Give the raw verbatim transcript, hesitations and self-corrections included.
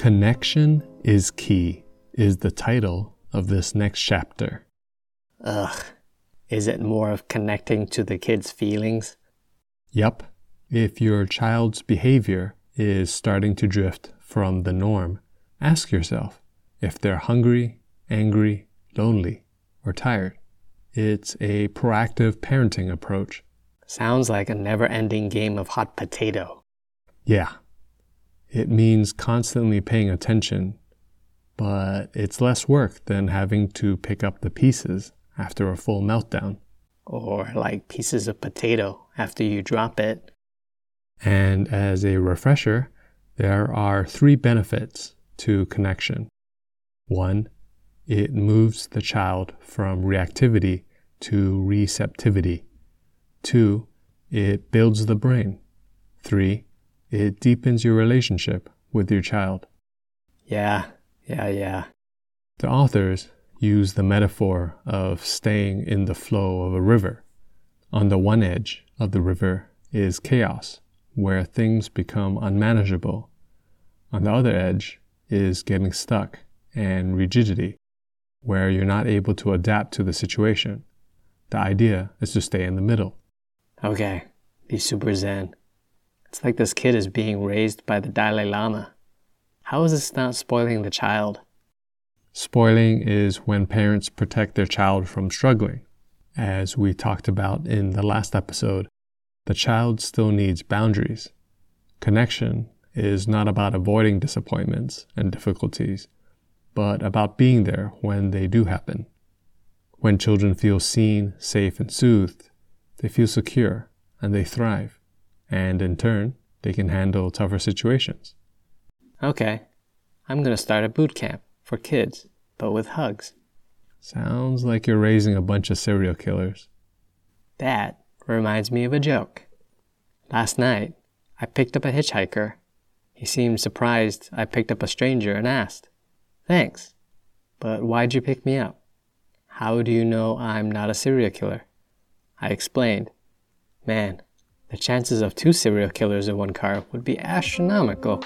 Connection is Key is the title of this next chapter. Ugh. Is it more of connecting to the kid's feelings? Yep. If your child's behavior is starting to drift from the norm, ask yourself if they're hungry, angry, lonely, or tired. It's a proactive parenting approach. Sounds like a never-ending game of hot potato. Yeah. It means constantly paying attention, but it's less work than having to pick up the pieces after a full meltdown. Or like pieces of potato after you drop it. And as a refresher, there are three benefits to connection. One, it moves the child from reactivity to receptivity. Two, it builds the brain. Three, it deepens your relationship with your child. Yeah, yeah, yeah. The authors use the metaphor of staying in the flow of a river. On the one edge of the river is chaos, where things become unmanageable. On the other edge is getting stuck and rigidity, where you're not able to adapt to the situation. The idea is to stay in the middle. Okay, be super zen. It's like this kid is being raised by the Dalai Lama. How is this not spoiling the child? Spoiling is when parents protect their child from struggling. As we talked about in the last episode, the child still needs boundaries. Connection is not about avoiding disappointments and difficulties, but about being there when they do happen. When children feel seen, safe, and soothed, they feel secure and they thrive. And in turn, they can handle tougher situations. Okay, I'm going to start a boot camp for kids, but with hugs. Sounds like you're raising a bunch of serial killers. That reminds me of a joke. Last night, I picked up a hitchhiker. He seemed surprised I picked up a stranger and asked, "Thanks, but why'd you pick me up? How do you know I'm not a serial killer?" I explained, "Man, the chances of two serial killers in one car would be astronomical."